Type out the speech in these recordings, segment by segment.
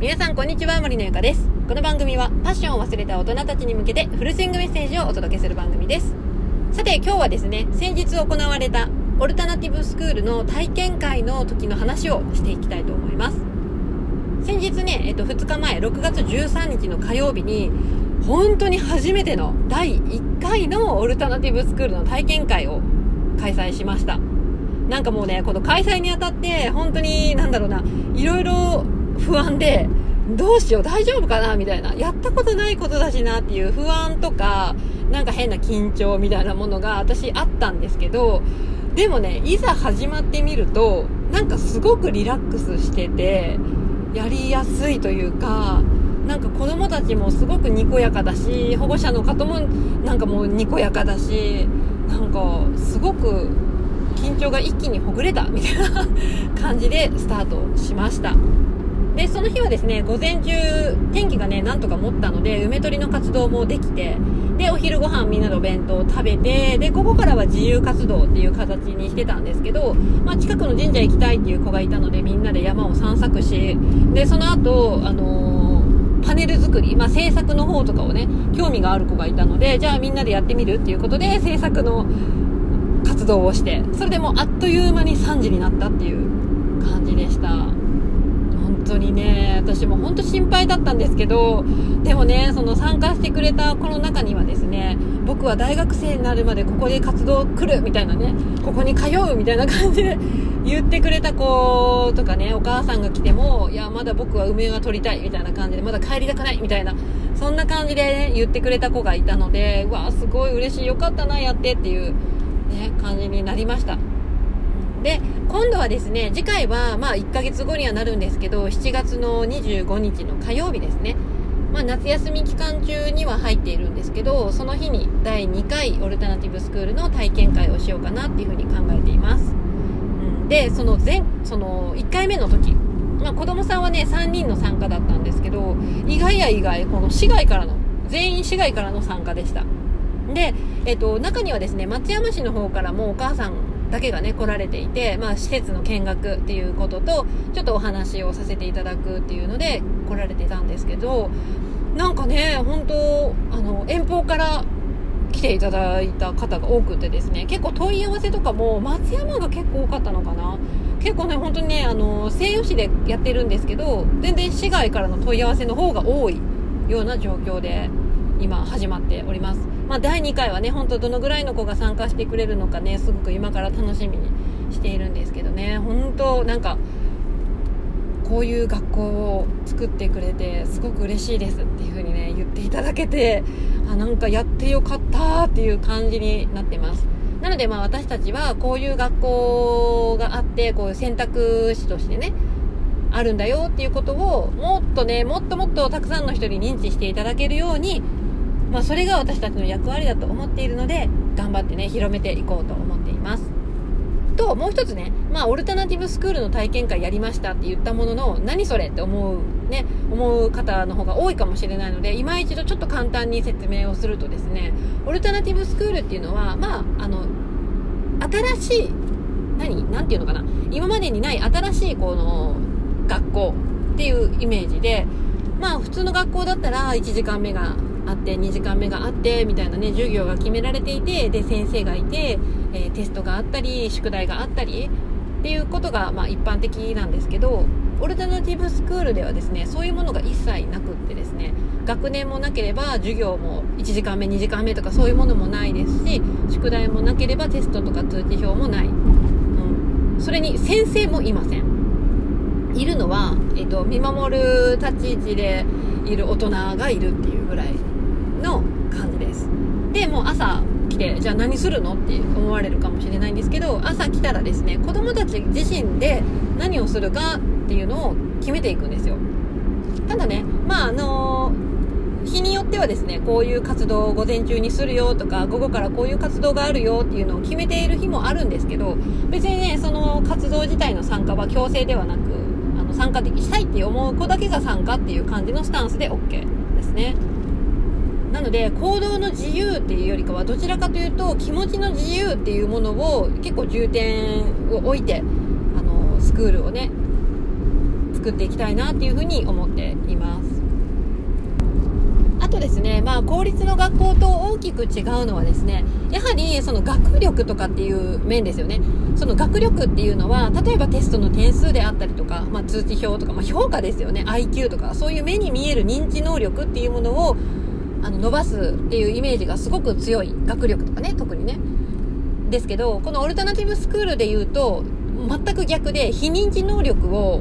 皆さんこんにちは、森のゆかです。この番組はパッションを忘れた大人たちに向けてフルスイングメッセージをお届けする番組です。さて今日はですね、先日行われたオルタナティブスクールの体験会の時の話をしていきたいと思います。先日ね、2日前6月13日の火曜日に本当に初めての第1回のオルタナティブスクールの体験会を開催しました。なんかもうね、この開催にあたって本当にいろいろ不安で、どうしよう、大丈夫かなみたいな、やったことないことだしなっていう不安とか、なんか変な緊張みたいなものが私あったんですけど、でもね、いざ始まってみるとなんかすごくリラックスしててやりやすいというか、なんか子どもたちもすごくにこやかだし、保護者の方もなんかもうにこやかだし、なんかすごく緊張が一気にほぐれたみたいな感じでスタートしました。でその日はですね、午前中天気がねなんとか持ったので梅取りの活動もできて、でお昼ご飯みんなのお弁当を食べて、で午後からは自由活動っていう形にしてたんですけど、近くの神社行きたいっていう子がいたのでみんなで山を散策し、でその後パネル作り、制作の方とかをね興味がある子がいたので、じゃあみんなでやってみるっていうことで制作の活動をして、それでもうあっという間に3時になったっていう感じでした。本当にね、私も本当心配だったんですけど、でもね、その参加してくれた子の中にはですね、僕は大学生になるまでここで活動来るみたいなね、ここに通うみたいな感じで言ってくれた子とかね、お母さんが来ても、いやまだ僕は梅が取りたいみたいな感じで、まだ帰りたくないみたいな、そんな感じで、ね、言ってくれた子がいたので、うわすごい嬉しい、よかったなやってっていう、ね、感じになりました。で今度はですね、次回は1ヶ月後にはなるんですけど、7月の25日の火曜日ですね、夏休み期間中には入っているんですけど、その日に第2回オルタナティブスクールの体験会をしようかなっていうふうに考えています、でその1回目の時、子供さんはね3人の参加だったんですけど、意外や意外、この市外からの全員市外からの参加でした。で、中にはですね、松山市の方からもお母さんだけがね来られていて、施設の見学っていうこととちょっとお話をさせていただくっていうので来られてたんですけど、なんかね本当遠方から来ていただいた方が多くてですね、結構問い合わせとかも松山が結構多かったのかな。結構ね本当にね西予市でやってるんですけど、全然市外からの問い合わせの方が多いような状況で今始まっております。第2回はね、本当どのぐらいの子が参加してくれるのかね、すごく今から楽しみにしているんですけどね、本当なんかこういう学校を作ってくれてすごく嬉しいですっていう風にね言っていただけて、なんかやってよかったっていう感じになってます。なので私たちはこういう学校があって、こういう選択肢としてねあるんだよっていうことをもっとね、もっとたくさんの人に認知していただけるように、それが私たちの役割だと思っているので、頑張ってね広めていこうと思っています。ともう一つね、オルタナティブスクールの体験会やりましたって言ったものの、何それって思う方の方が多いかもしれないので、今一度ちょっと簡単に説明をするとですね、オルタナティブスクールっていうのは、新しい今までにない新しいこの学校っていうイメージで、普通の学校だったら1時間目があって2時間目があってみたいなね、授業が決められていて、で先生がいて、テストがあったり宿題があったりっていうことが一般的なんですけど、オルタナティブスクールではですね、そういうものが一切なくってですね、学年もなければ授業も1時間目2時間目とかそういうものもないですし、宿題もなければテストとか通知表もない、それに先生もいません。いるのは、見守る立ち位置でいる大人がいるっていうぐらいの感じです。でもう朝来て、じゃあ何するのって思われるかもしれないんですけど、朝来たらですね、子どもたち自身で何をするかっていうのを決めていくんですよ。ただね、日によってはですね、こういう活動を午前中にするよとか、午後からこういう活動があるよっていうのを決めている日もあるんですけど、別にねその活動自体の参加は強制ではなく、参加できたいって思う子だけが参加っていう感じのスタンスで OK ですね。なので行動の自由っていうよりかは、どちらかというと気持ちの自由っていうものを結構重点を置いてスクールをね作っていきたいなっていうふうに思っています。あとですね、公立の学校と大きく違うのはですね、やはりその学力とかっていう面ですよね。その学力っていうのは、例えばテストの点数であったりとか、通知表とか、評価ですよね、IQ とか、そういう目に見える認知能力っていうものを伸ばすっていうイメージがすごく強い、学力とかね、特にね。ですけど、このオルタナティブスクールでいうと全く逆で、非認知能力を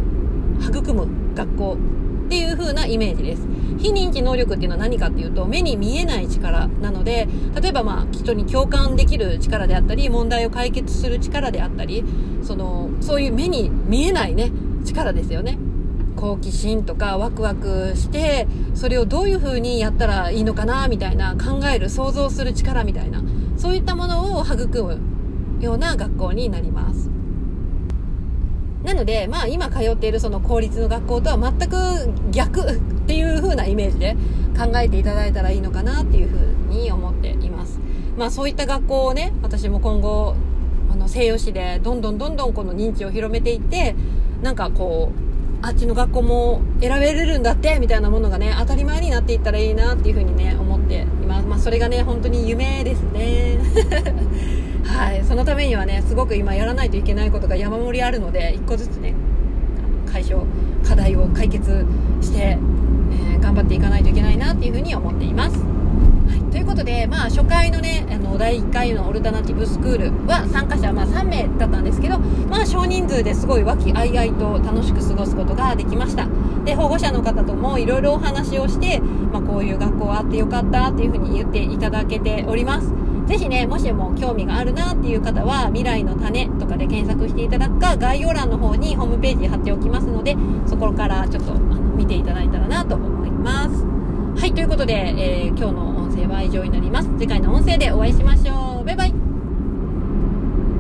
育む学校っていう風なイメージです。非認知能力っていうのは何かっていうと、目に見えない力なので、例えば人に共感できる力であったり、問題を解決する力であったり、そういう目に見えないね、力ですよね。好奇心とかワクワクして、それをどういう風にやったらいいのかなみたいな、考える、想像する力みたいな、そういったものを育むような学校になります。なので、今通っているその公立の学校とは全く逆っていう風なイメージで考えていただいたらいいのかなっていう風に思っています。そういった学校をね、私も今後西予市でどんどんこの認知を広めていって、あっちの学校も選べれるんだってみたいなものがね、当たり前になっていったらいいなっていう風にね、思っています。それがね、本当に夢ですね。はい、そのためにはね、すごく今やらないといけないことが山盛りあるので、一個ずつね、課題を解決して、頑張っていかないといけないなっていう風に思っています。はい、ということで、初回のね、第1回のオルタナティブスクールは参加者、3名だったんですけど、少人数ですごい和気あいあいと楽しく過ごすことができました。で、保護者の方ともいろいろお話をして、こういう学校あってよかったっていう風に言っていただけております。ぜひね、もしも興味があるなっていう方は、未来の種とかで検索していただくか、概要欄の方にホームページ貼っておきますので、そこからちょっと見ていただいたらなと思います。はい、ということで、今日の音声は以上になります。次回の音声でお会いしましょう。バイバイ。